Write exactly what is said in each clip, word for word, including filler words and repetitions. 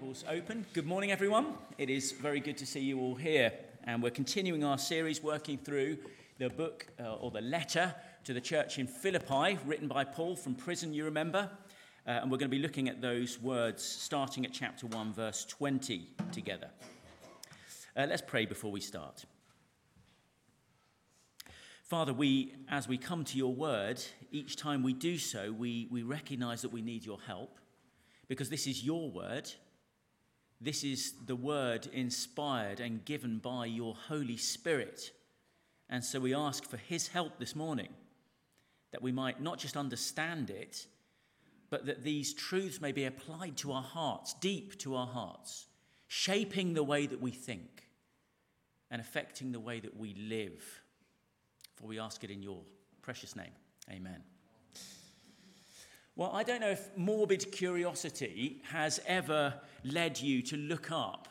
Bibles open. Good morning, everyone. It is very good to see you all here. And we're continuing our series working through the book uh, or the letter to the church in Philippi, written by Paul from prison, you remember. Uh, and we're going to be looking at those words starting at chapter one, verse twenty together. Uh, let's pray before we start. Father, we, as we come to your word, each time we do so, we, we recognize that we need your help. Because this is your word, this is the word inspired and given by your Holy Spirit. And so we ask for his help this morning, that we might not just understand it, but that these truths may be applied to our hearts, deep to our hearts, shaping the way that we think and affecting the way that we live. For we ask it in your precious name. Amen. Well, I don't know if morbid curiosity has ever led you to look up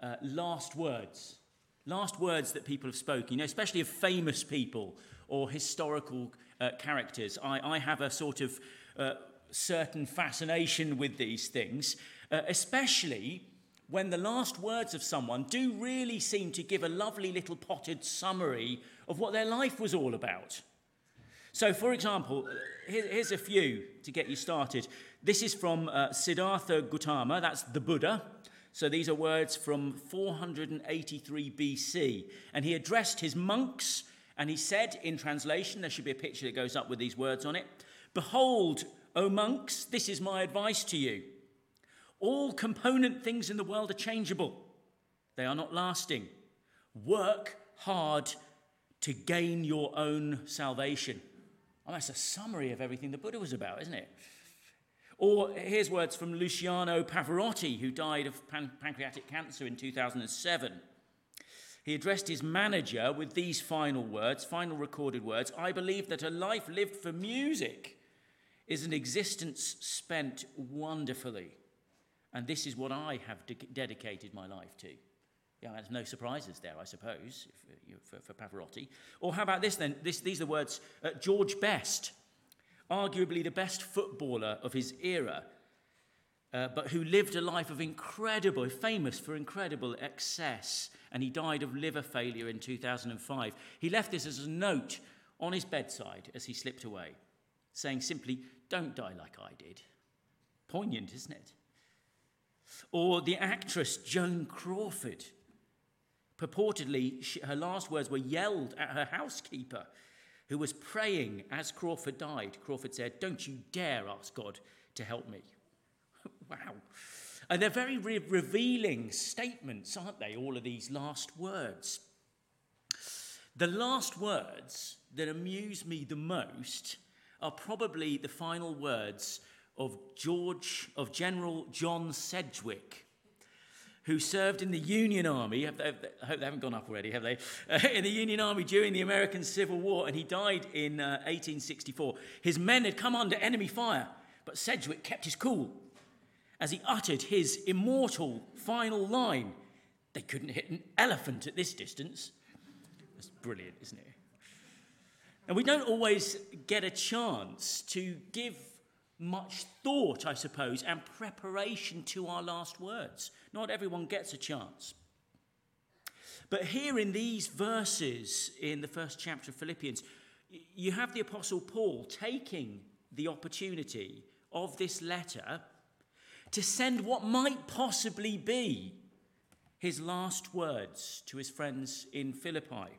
uh, last words, last words that people have spoken, you know, especially of famous people or historical uh, characters. I, I have a sort of uh, certain fascination with these things, uh, especially when the last words of someone do really seem to give a lovely little potted summary of what their life was all about. So, for example, here's a few to get you started. This is from uh, Siddhartha Gautama, that's the Buddha. So these are words from four eighty-three B C. And he addressed his monks, and he said, in translation, there should be a picture that goes up with these words on it, "Behold, O monks, this is my advice to you. All component things in the world are changeable. They are not lasting. Work hard to gain your own salvation." Oh, that's a summary of everything the Buddha was about, isn't it? Or here's words from Luciano Pavarotti, who died of pan- pancreatic cancer in two thousand seven. He addressed his manager with these final words, final recorded words, "I believe that a life lived for music is an existence spent wonderfully. And this is what I have de- dedicated my life to." Yeah, there's no surprises there, I suppose, for, for Pavarotti. Or how about this then? This, these are the words, uh, George Best, arguably the best footballer of his era, uh, but who lived a life of incredible, famous for incredible excess, and he died of liver failure in two thousand five. He left this as a note on his bedside as he slipped away, saying simply, "Don't die like I did." Poignant, isn't it? Or the actress Joan Crawford. Purportedly, she, her last words were yelled at her housekeeper, who was praying as Crawford died. Crawford said, "Don't you dare ask God to help me." Wow. And they're very re- revealing statements, aren't they, all of these last words? The last words that amuse me the most are probably the final words of George, of General John Sedgwick, who served in the Union Army. I hope they haven't gone up already, have they? Uh, in the Union Army during the American Civil War, and he died in uh, eighteen sixty-four. His men had come under enemy fire, but Sedgwick kept his cool as he uttered his immortal final line, "They couldn't hit an elephant at this distance." That's brilliant, isn't it? And we don't always get a chance to give much thought, I suppose, and preparation to our last words. Not everyone gets a chance. But here in these verses in the first chapter of Philippians, you have the Apostle Paul taking the opportunity of this letter to send what might possibly be his last words to his friends in Philippi.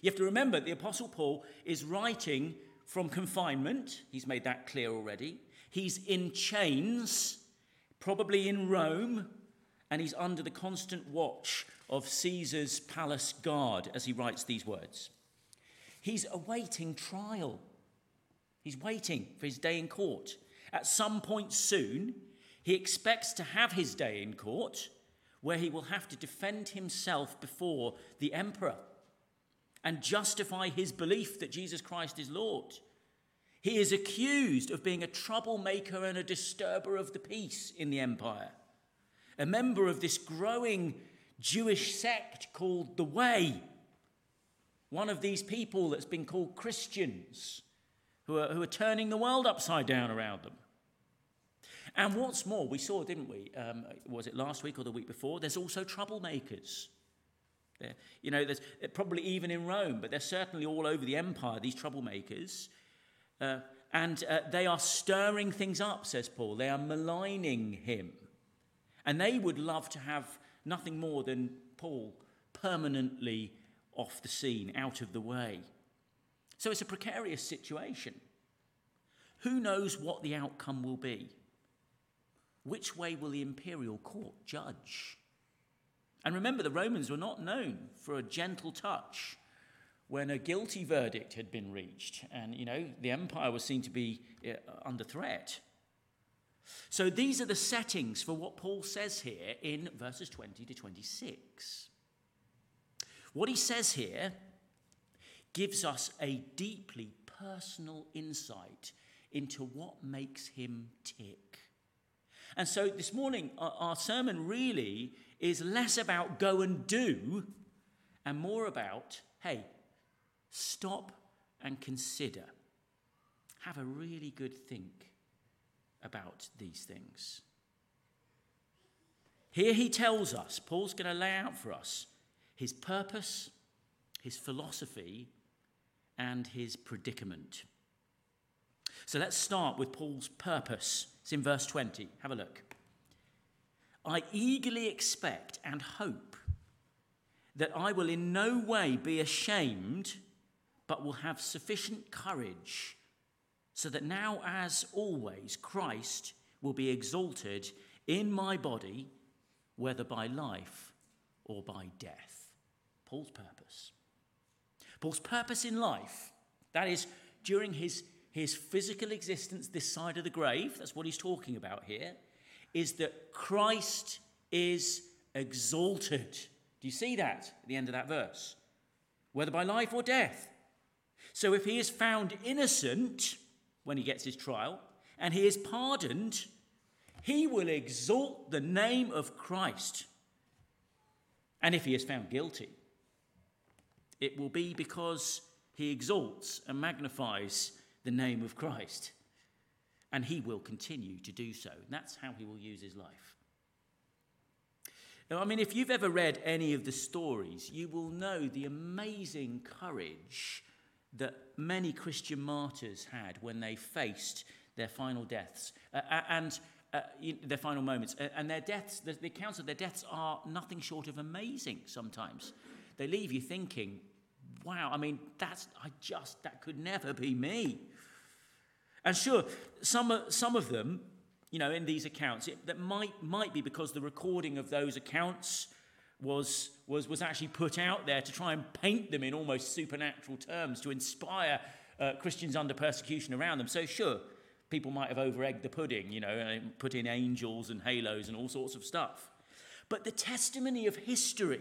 You have to remember the Apostle Paul is writing from confinement. He's made that clear already. He's in chains, probably in Rome, and he's under the constant watch of Caesar's palace guard as he writes these words. He's awaiting trial. He's waiting for his day in court. At some point soon, he expects to have his day in court, where he will have to defend himself before the emperor and justify his belief that Jesus Christ is Lord. He is accused of being a troublemaker and a disturber of the peace in the empire, a member of this growing Jewish sect called the Way, one of these people that's been called Christians, who are, who are turning the world upside down around them. And what's more, we saw, didn't we, um, was it last week or the week before, there's also troublemakers. There, you know, there's probably even in Rome, but they're certainly all over the empire, these troublemakers. Uh, and uh, they are stirring things up, says Paul. They are maligning him. And they would love to have nothing more than Paul permanently off the scene, out of the way. So it's a precarious situation. Who knows what the outcome will be? Which way will the imperial court judge? And remember, the Romans were not known for a gentle touch when a guilty verdict had been reached. And, you know, the empire was seen to be uh, under threat. So these are the settings for what Paul says here in verses twenty to twenty-six. What he says here gives us a deeply personal insight into what makes him tick. And so this morning, our sermon really is less about go and do and more about, hey, stop and consider. Have a really good think about these things. Here he tells us, Paul's going to lay out for us his purpose, his philosophy, and his predicament. So let's start with Paul's purpose. It's in verse twenty. Have a look. I eagerly expect and hope that I will in no way be ashamed, but will have sufficient courage, so that now, as always, Christ will be exalted in my body, whether by life or by death. Paul's purpose. Paul's purpose in life, that is, during his His physical existence this side of the grave, that's what he's talking about here, is that Christ is exalted. Do you see that at the end of that verse? Whether by life or death. So if he is found innocent when he gets his trial, and he is pardoned, he will exalt the name of Christ. And if he is found guilty, it will be because he exalts and magnifies the name of Christ, and he will continue to do so. That's how he will use his life. Now, I mean, if you've ever read any of the stories, you will know the amazing courage that many Christian martyrs had when they faced their final deaths uh, and uh, their final moments. And their deaths, the accounts of their deaths are nothing short of amazing sometimes. They leave you thinking, wow, I mean, that's, I just, that could never be me. And sure, some, some of them, you know, in these accounts, it, that might might be because the recording of those accounts was, was, was actually put out there to try and paint them in almost supernatural terms, to inspire uh, Christians under persecution around them. So sure, people might have over-egged the pudding, you know, and put in angels and halos and all sorts of stuff. But the testimony of history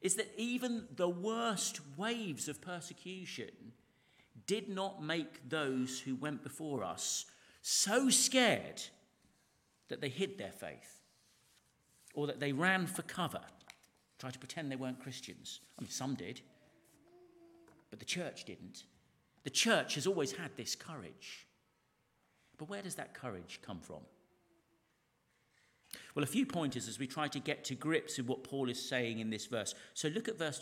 is that even the worst waves of persecution did not make those who went before us so scared that they hid their faith or that they ran for cover, tried to pretend they weren't Christians. I mean, some did, but the church didn't. The church has always had this courage. But where does that courage come from? Well, a few pointers as we try to get to grips with what Paul is saying in this verse. So look at verse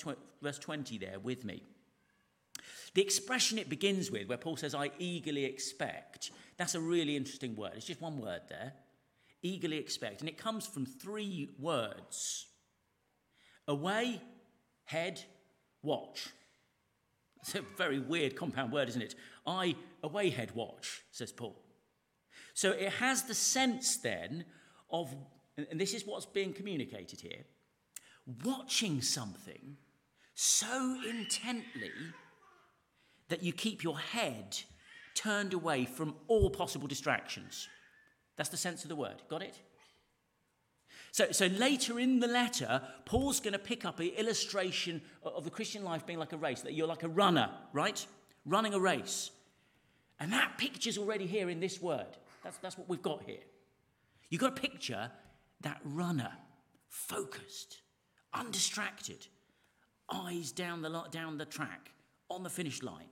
twenty there with me. The expression it begins with, where Paul says, I eagerly expect, that's a really interesting word. It's just one word there, eagerly expect. And it comes from three words. Away, head, watch. It's a very weird compound word, isn't it? I, away, head, watch, says Paul. So it has the sense then of, and this is what's being communicated here, watching something so intently that you keep your head turned away from all possible distractions. That's the sense of the word. Got it? So, so later in the letter, Paul's going to pick up an illustration of the Christian life being like a race, that you're like a runner, right? Running a race. And that picture's already here in this word. That's, that's what we've got here. You've got to picture that runner, focused, undistracted, eyes down the, down the track, on the finish line.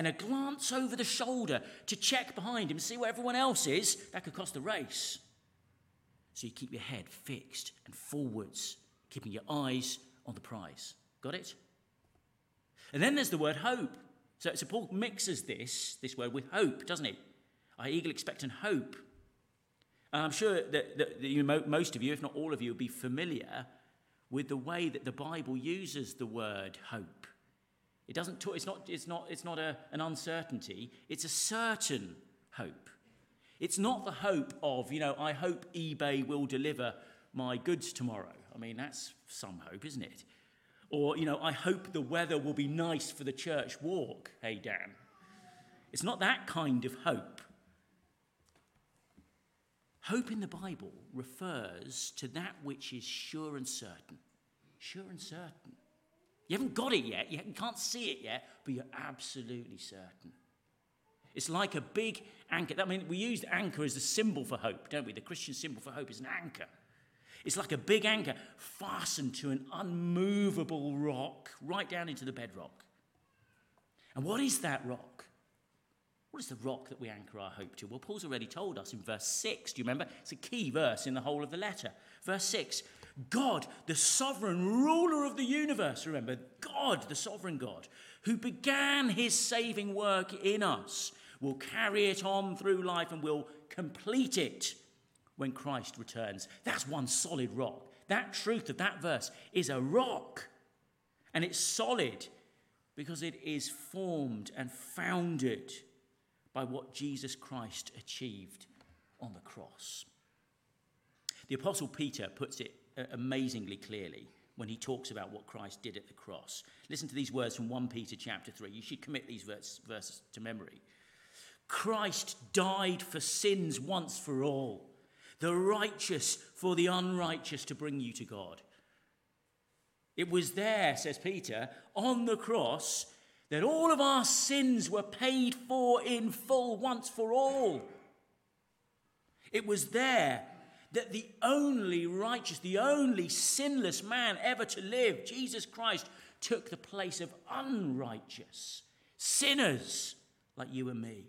and a glance over the shoulder to check behind him, see where everyone else is, that could cost the race. So you keep your head fixed and forwards, keeping your eyes on the prize. Got it? And then there's the word hope. So, so Paul mixes this, this word with hope, doesn't he? I eagerly expect and hope. And I'm sure that, that, that you, most of you, if not all of you, will be familiar with the way that the Bible uses the word hope. It doesn't. It's not. It's not. It's not a, an uncertainty. It's a certain hope. It's not the hope of, you know, I hope eBay will deliver my goods tomorrow. I mean, that's some hope, isn't it? Or, you know, I hope the weather will be nice for the church walk. Hey, Dan. It's not that kind of hope. Hope in the Bible refers to that which is sure and certain. Sure and certain. You haven't got it yet, you can't see it yet, but you're absolutely certain. It's like a big anchor. I mean, we used anchor as a symbol for hope, don't we? The Christian symbol for hope is an anchor. It's like a big anchor fastened to an unmovable rock right down into the bedrock. And what is that rock? What is the rock that we anchor our hope to? Well, Paul's already told us in verse six. Do you remember? It's a key verse in the whole of the letter. Verse six, God, the sovereign ruler of the universe, remember, God, the sovereign God, who began his saving work in us, will carry it on through life and will complete it when Christ returns. That's one solid rock. That truth of that verse is a rock, and it's solid because it is formed and founded by what Jesus Christ achieved on the cross. The Apostle Peter puts it amazingly clearly when he talks about what Christ did at the cross. Listen to these words from First Peter chapter three. You should commit these verses to memory. Christ died for sins once for all, the righteous for the unrighteous, to bring you to God. It was there, says Peter, on the cross that all of our sins were paid for in full once for all. It was there that the only righteous, the only sinless man ever to live, Jesus Christ, took the place of unrighteous sinners like you and me.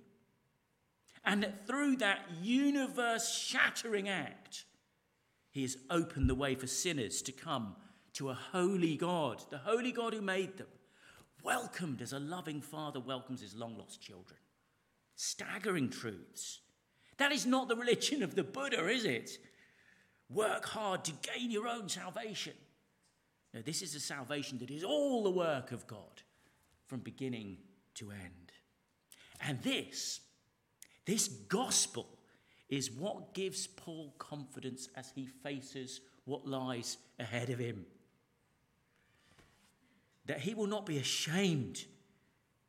And that through that universe-shattering act, he has opened the way for sinners to come to a holy God, the holy God who made them, welcomed as a loving father welcomes his long-lost children. Staggering truths. That is not the religion of the Buddha, is it? Work hard to gain your own salvation. No, this is a salvation that is all the work of God from beginning to end. And this, this gospel is what gives Paul confidence as he faces what lies ahead of him. That he will not be ashamed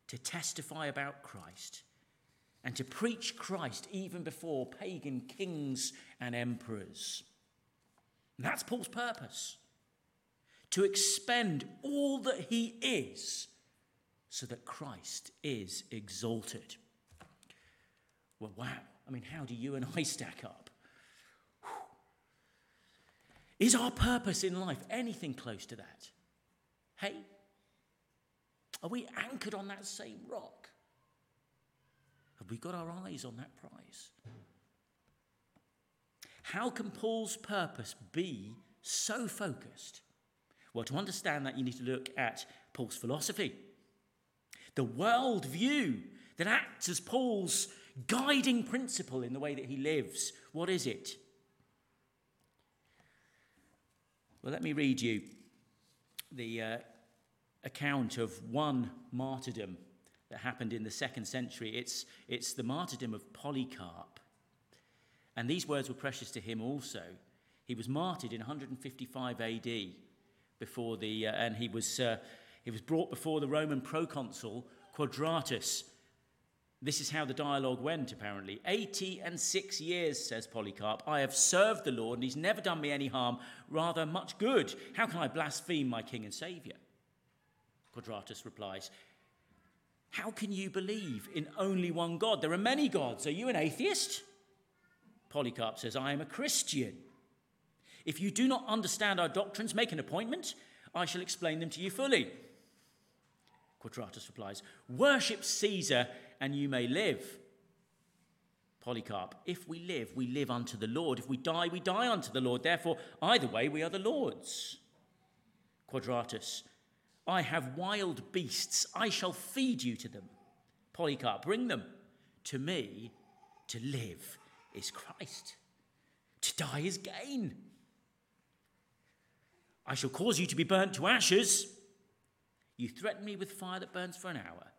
to testify about Christ and to preach Christ even before pagan kings and emperors. And that's Paul's purpose, to expend all that he is so that Christ is exalted. Well, wow. I mean, how do you and I stack up? Whew. Is our purpose in life anything close to that? Hey? Are we anchored on that same rock? Have we got our eyes on that prize? How can Paul's purpose be so focused? Well, to understand that, you need to look at Paul's philosophy, the worldview that acts as Paul's guiding principle in the way that he lives. What is it? Well, let me read you the uh, account of one martyrdom that happened in the second century. It's, it's the martyrdom of Polycarp. And these words were precious to him also. He was martyred in one fifty-five A D before the, uh, and he was, uh, he was brought before the Roman proconsul Quadratus. This is how the dialogue went, apparently. Eighty and six years, says Polycarp, I have served the Lord, and he's never done me any harm, rather much good. How can I blaspheme my King and Saviour? Quadratus replies, how can you believe in only one God? There are many gods. Are you an atheist? Polycarp says, I am a Christian. If you do not understand our doctrines, make an appointment. I shall explain them to you fully. Quadratus replies, "Worship Caesar and you may live." Polycarp, "If we live, we live unto the Lord. If we die, we die unto the Lord. Therefore, either way, we are the Lord's." Quadratus, "I have wild beasts. I shall feed you to them." Polycarp, "Bring them. To me, to live is Christ. To die is gain. I shall cause you to be burnt to ashes. You threaten me with fire that burns for an hour,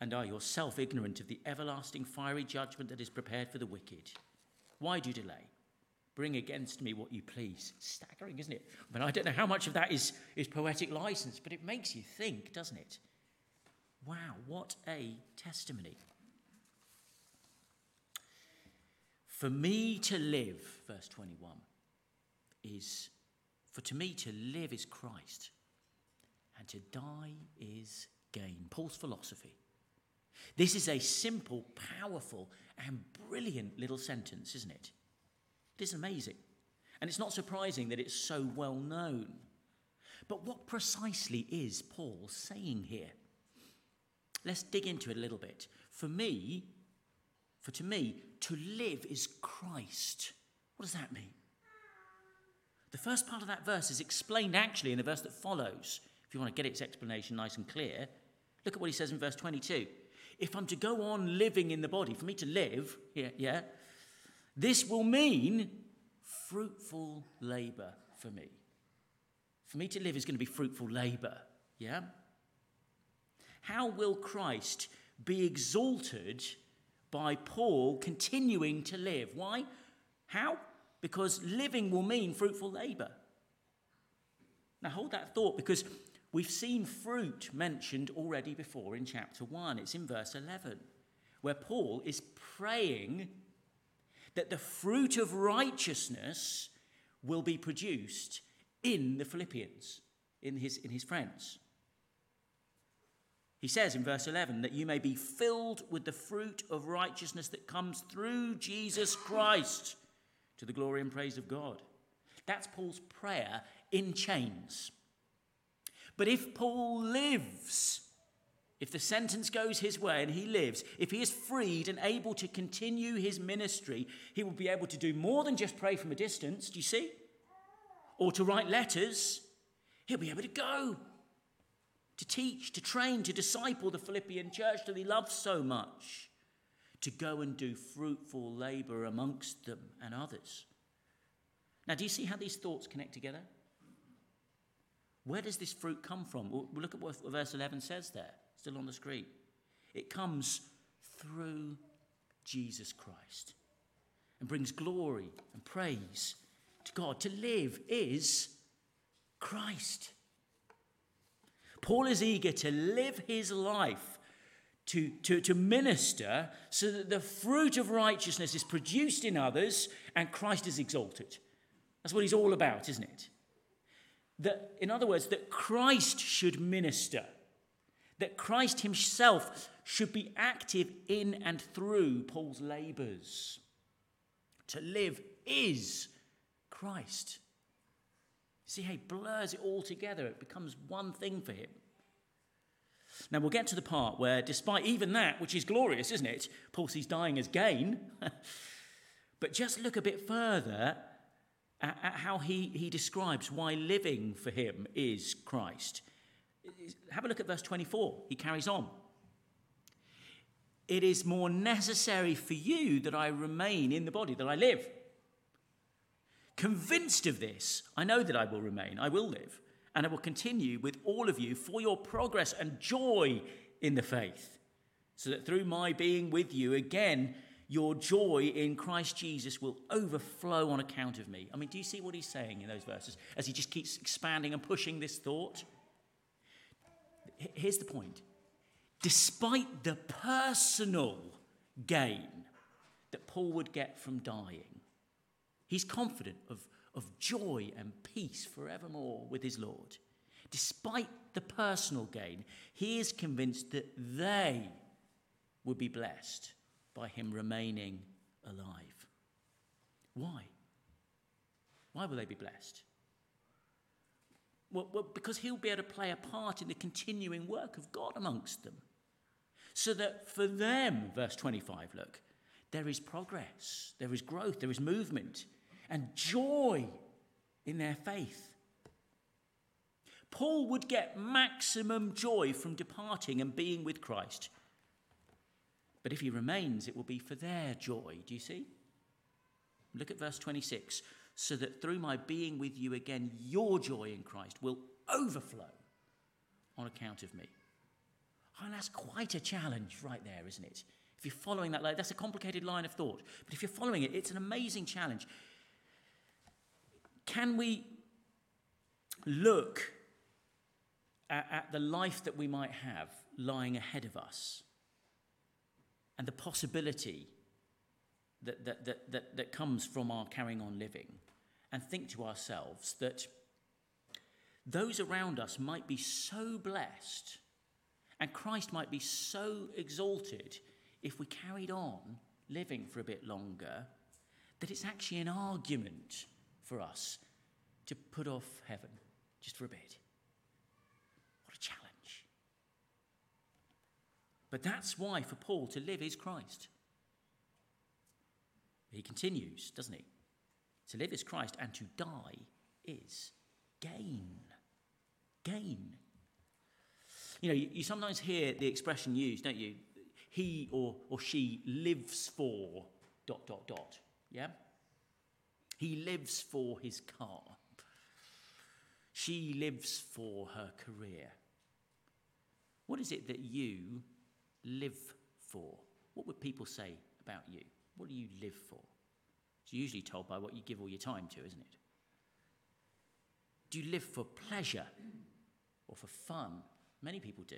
and are yourself ignorant of the everlasting fiery judgment that is prepared for the wicked. Why do you delay? Bring against me what you please." Staggering, isn't it? I mean, I don't know how much of that is, is poetic license, but it makes you think, doesn't it? Wow, what a testimony. For me to live, verse twenty-one, is, for to me to live is Christ, and to die is gain. Paul's philosophy. This is a simple, powerful, and brilliant little sentence, isn't it? It is amazing. And it's not surprising that it's so well known. But what precisely is Paul saying here? Let's dig into it a little bit. For me, for to me, to live is Christ. What does that mean? The first part of that verse is explained actually in the verse that follows. If you want to get its explanation nice and clear, look at what he says in verse twenty-two. If I'm to go on living in the body, for me to live, yeah, yeah, this will mean fruitful labour for me. For me to live is going to be fruitful labour, yeah? How will Christ be exalted by Paul continuing to live? Why? How? Because living will mean fruitful labour. Now hold that thought, because we've seen fruit mentioned already before in chapter one. It's in verse eleven, where Paul is praying that the fruit of righteousness will be produced in the Philippians, in his, in his friends. He says in verse eleven that you may be filled with the fruit of righteousness that comes through Jesus Christ to the glory and praise of God. That's Paul's prayer in chains. But if Paul lives, if the sentence goes his way and he lives, if he is freed and able to continue his ministry, he will be able to do more than just pray from a distance, do you see? Or to write letters. He'll be able to go, to teach, to train, to disciple the Philippian church that he loves so much, to go and do fruitful labour amongst them and others. Now, do you see how these thoughts connect together? Where does this fruit come from? Well, look at what verse eleven says there, still on the screen. It comes through Jesus Christ and brings glory and praise to God. To live is Christ. Paul is eager to live his life, to, to, to minister, so that the fruit of righteousness is produced in others and Christ is exalted. That's what he's all about, isn't it? That, in other words, that Christ should minister, that Christ himself should be active in and through Paul's labours. To live is Christ. See how he blurs it all together. It becomes one thing for him. Now we'll get to the part where, despite even that, which is glorious, isn't it? Paul sees dying as gain. But just look a bit further at how he, he describes why living for him is Christ. Have a look at verse twenty-four. He carries on. It is more necessary for you that I remain in the body, that I live. Convinced of this, I know that I will remain, I will live, and I will continue with all of you for your progress and joy in the faith, so that through my being with you again, your joy in Christ Jesus will overflow on account of me. I mean, do you see what he's saying in those verses as he just keeps expanding and pushing this thought? Here's the point. Despite the personal gain that Paul would get from dying, he's confident of, of joy and peace forevermore with his Lord. Despite the personal gain, he is convinced that they would be blessed by him remaining alive. Why? Why will they be blessed? Well, well, because he'll be able to play a part in the continuing work of God amongst them. So that for them, verse twenty-five, look, there is progress, there is growth, there is movement, and joy in their faith. Paul would get maximum joy from departing and being with Christ. But if he remains, it will be for their joy. Do you see? Look at verse twenty-six. So that through my being with you again, your joy in Christ will overflow on account of me. Oh, that's quite a challenge right there, isn't it? If you're following that, that's a complicated line of thought. But if you're following it, it's an amazing challenge. Can we look at, at the life that we might have lying ahead of us and the possibility that, that, that, that, that comes from our carrying on living and think to ourselves that those around us might be so blessed and Christ might be so exalted if we carried on living for a bit longer that it's actually an argument for us to put off heaven just for a bit. What a challenge. But that's why for Paul to live is Christ. He continues, doesn't he? To live is Christ and to die is gain. Gain. You know, you, you sometimes hear the expression used, don't you? He or, or she lives for dot, dot, dot. Yeah? He lives for his car. She lives for her career. What is it that you live for? What would people say about you? What do you live for? It's usually told by what you give all your time to, isn't it? Do you live for pleasure or for fun? Many people do.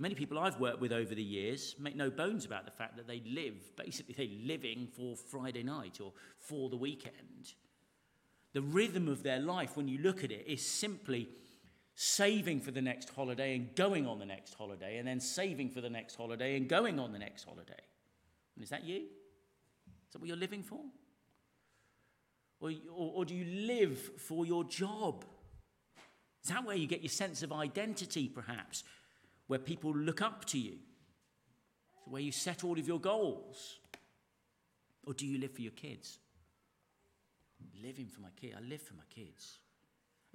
Many people I've worked with over the years make no bones about the fact that they live, basically they're living for Friday night or for the weekend. The rhythm of their life, when you look at it, is simply saving for the next holiday and going on the next holiday, and then saving for the next holiday and going on the next holiday. And is that you? Is that what you're living for? Or, or, or do you live for your job? Is that where you get your sense of identity, perhaps? Where people look up to you? Where you set all of your goals? Or do you live for your kids? I'm living for my kids. I live for my kids.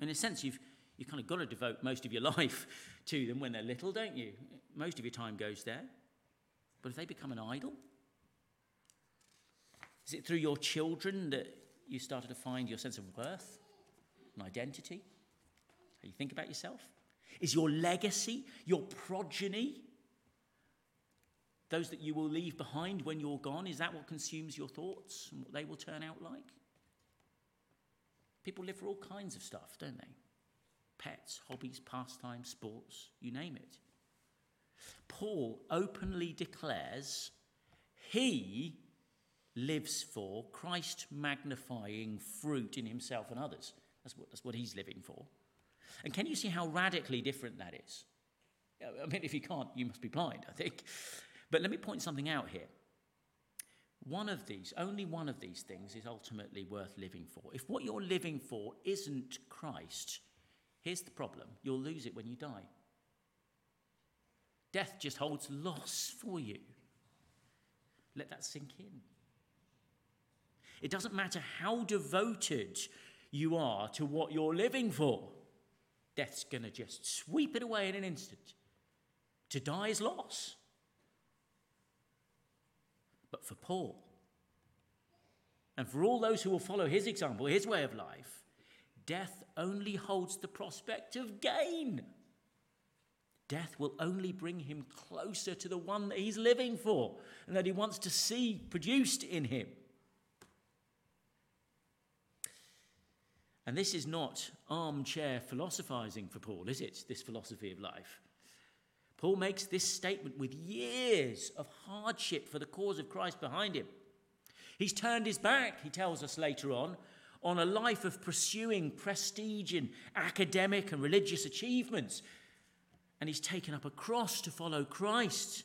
In a sense, you've, you've kind of got to devote most of your life to them when they're little, don't you? Most of your time goes there. But if they become an idol? Is it through your children that you started to find your sense of worth and identity? How you think about yourself? Is your legacy, your progeny, those that you will leave behind when you're gone, is that what consumes your thoughts and what they will turn out like? People live for all kinds of stuff, don't they? Pets, hobbies, pastimes, sports, you name it. Paul openly declares he lives for Christ magnifying fruit in himself and others. That's what, that's what he's living for. And can you see how radically different that is? I mean, if you can't, you must be blind, I think. But let me point something out here. One of these, only one of these things is ultimately worth living for. If what you're living for isn't Christ, here's the problem. You'll lose it when you die. Death just holds loss for you. Let that sink in. It doesn't matter how devoted you are to what you're living for. Death's going to just sweep it away in an instant. To die is loss. But for Paul, and for all those who will follow his example, his way of life, death only holds the prospect of gain. Death will only bring him closer to the one that he's living for and that he wants to see produced in him. And this is not armchair philosophizing for Paul, is it, this philosophy of life? Paul makes this statement with years of hardship for the cause of Christ behind him. He's turned his back, he tells us later on, on a life of pursuing prestige and academic and religious achievements. And he's taken up a cross to follow Christ.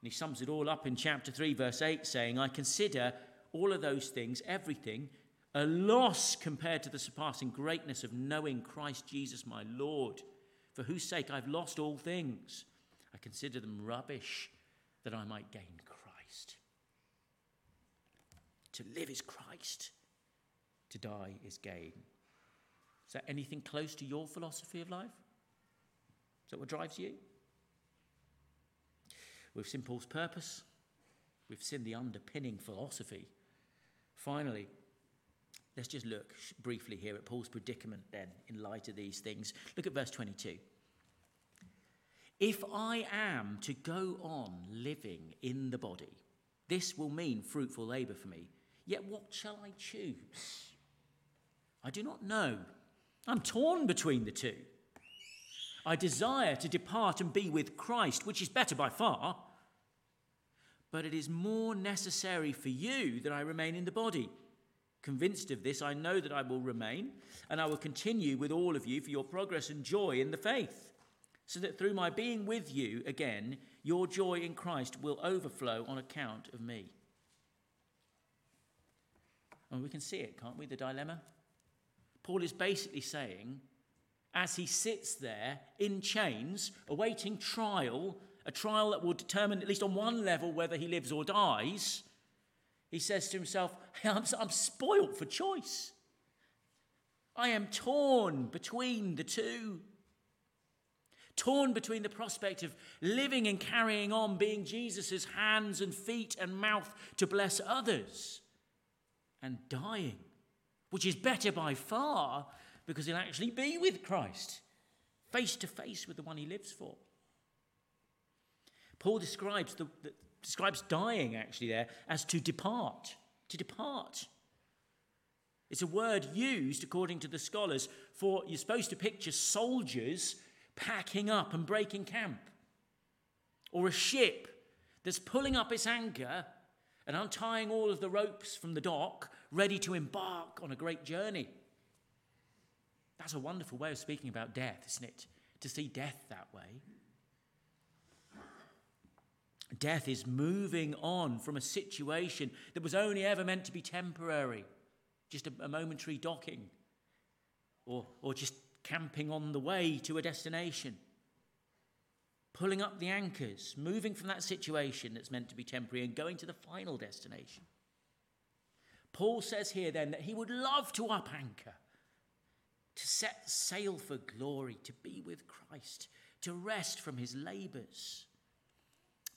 And he sums it all up in chapter three, verse eight, saying, I consider all of those things, everything, a loss compared to the surpassing greatness of knowing Christ Jesus my Lord, for whose sake I've lost all things. I consider them rubbish, that I might gain Christ. To live is Christ, to die is gain. Is that anything close to your philosophy of life? Is that what drives you? We've seen Paul's purpose. We've seen the underpinning philosophy. Finally, let's just look briefly here at Paul's predicament then in light of these things. Look at verse twenty-two. If I am to go on living in the body, this will mean fruitful labour for me. Yet what shall I choose? I do not know. I'm torn between the two. I desire to depart and be with Christ, which is better by far. But it is more necessary for you that I remain in the body. Convinced of this, I know that I will remain, and I will continue with all of you for your progress and joy in the faith, so that through my being with you again, your joy in Christ will overflow on account of me. And we can see it, can't we, the dilemma? Paul is basically saying, as he sits there in chains, awaiting trial, a trial that will determine, at least on one level, whether he lives or dies, he says to himself, I'm, I'm spoilt for choice. I am torn between the two. Torn between the prospect of living and carrying on, being Jesus' hands and feet and mouth to bless others, and dying, which is better by far, because he'll actually be with Christ, face to face with the one he lives for. Paul describes, the, the, describes dying, actually, there, as to depart, to depart. It's a word used, according to the scholars, for you're supposed to picture soldiers packing up and breaking camp, or a ship that's pulling up its anchor and untying all of the ropes from the dock, ready to embark on a great journey. That's a wonderful way of speaking about death, isn't it? To see death that way. Death is moving on from a situation that was only ever meant to be temporary, just a, a momentary docking, or, or just camping on the way to a destination. Pulling up the anchors, moving from that situation that's meant to be temporary and going to the final destination. Paul says here then that he would love to up anchor, to set sail for glory, to be with Christ, to rest from his labours.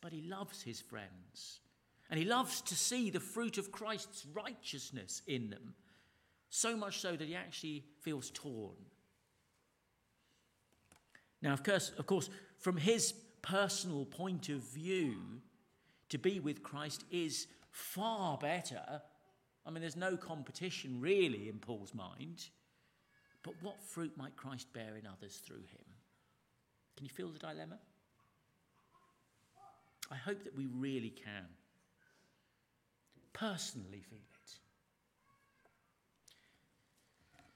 But he loves his friends, and he loves to see the fruit of Christ's righteousness in them, so much so that he actually feels torn. Now, of course, of course, from his personal point of view, to be with Christ is far better. I mean, there's no competition really in Paul's mind. But what fruit might Christ bear in others through him? Can you feel the dilemma? I hope that we really can. Personally feel it.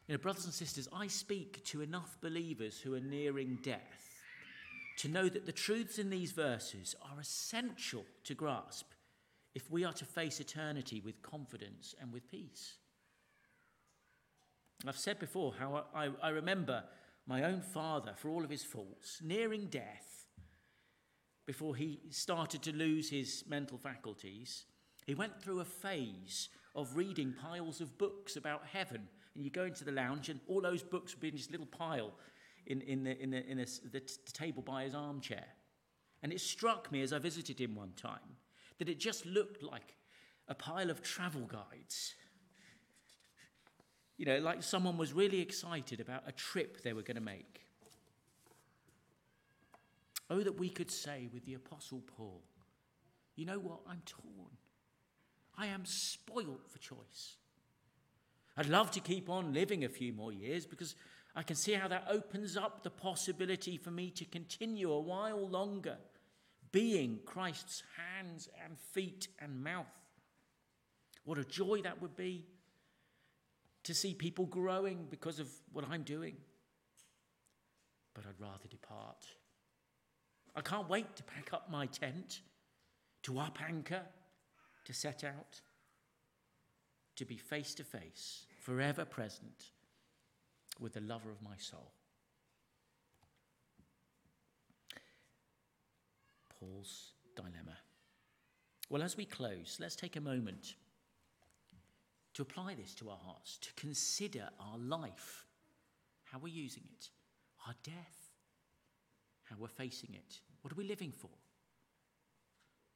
You know, brothers and sisters, I speak to enough believers who are nearing death to know that the truths in these verses are essential to grasp if we are to face eternity with confidence and with peace. I've said before how I, I remember my own father, for all of his faults, nearing death before he started to lose his mental faculties. He went through a phase of reading piles of books about heaven. And you go into the lounge and all those books would be in this little pile in, in, the, in, the, in the, the table by his armchair. And it struck me as I visited him one time that it just looked like a pile of travel guides. You know, like someone was really excited about a trip they were going to make. Oh, that we could say with the Apostle Paul, you know what, I'm torn. I am spoilt for choice. I'd love to keep on living a few more years because I can see how that opens up the possibility for me to continue a while longer being Christ's hands and feet and mouth. What a joy that would be to see people growing because of what I'm doing. But I'd rather depart. I can't wait to pack up my tent, to up anchor, to set out, to be face to face forever present with the lover of my soul. Paul's dilemma. Well, as we close, let's take a moment to apply this to our hearts, to consider our life, how we're using it, our death, how we're facing it. What are we living for?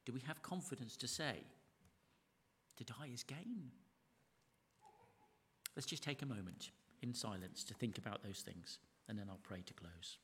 Do we have confidence to say, to die is gain? Let's just take a moment in silence to think about those things, and then I'll pray to close.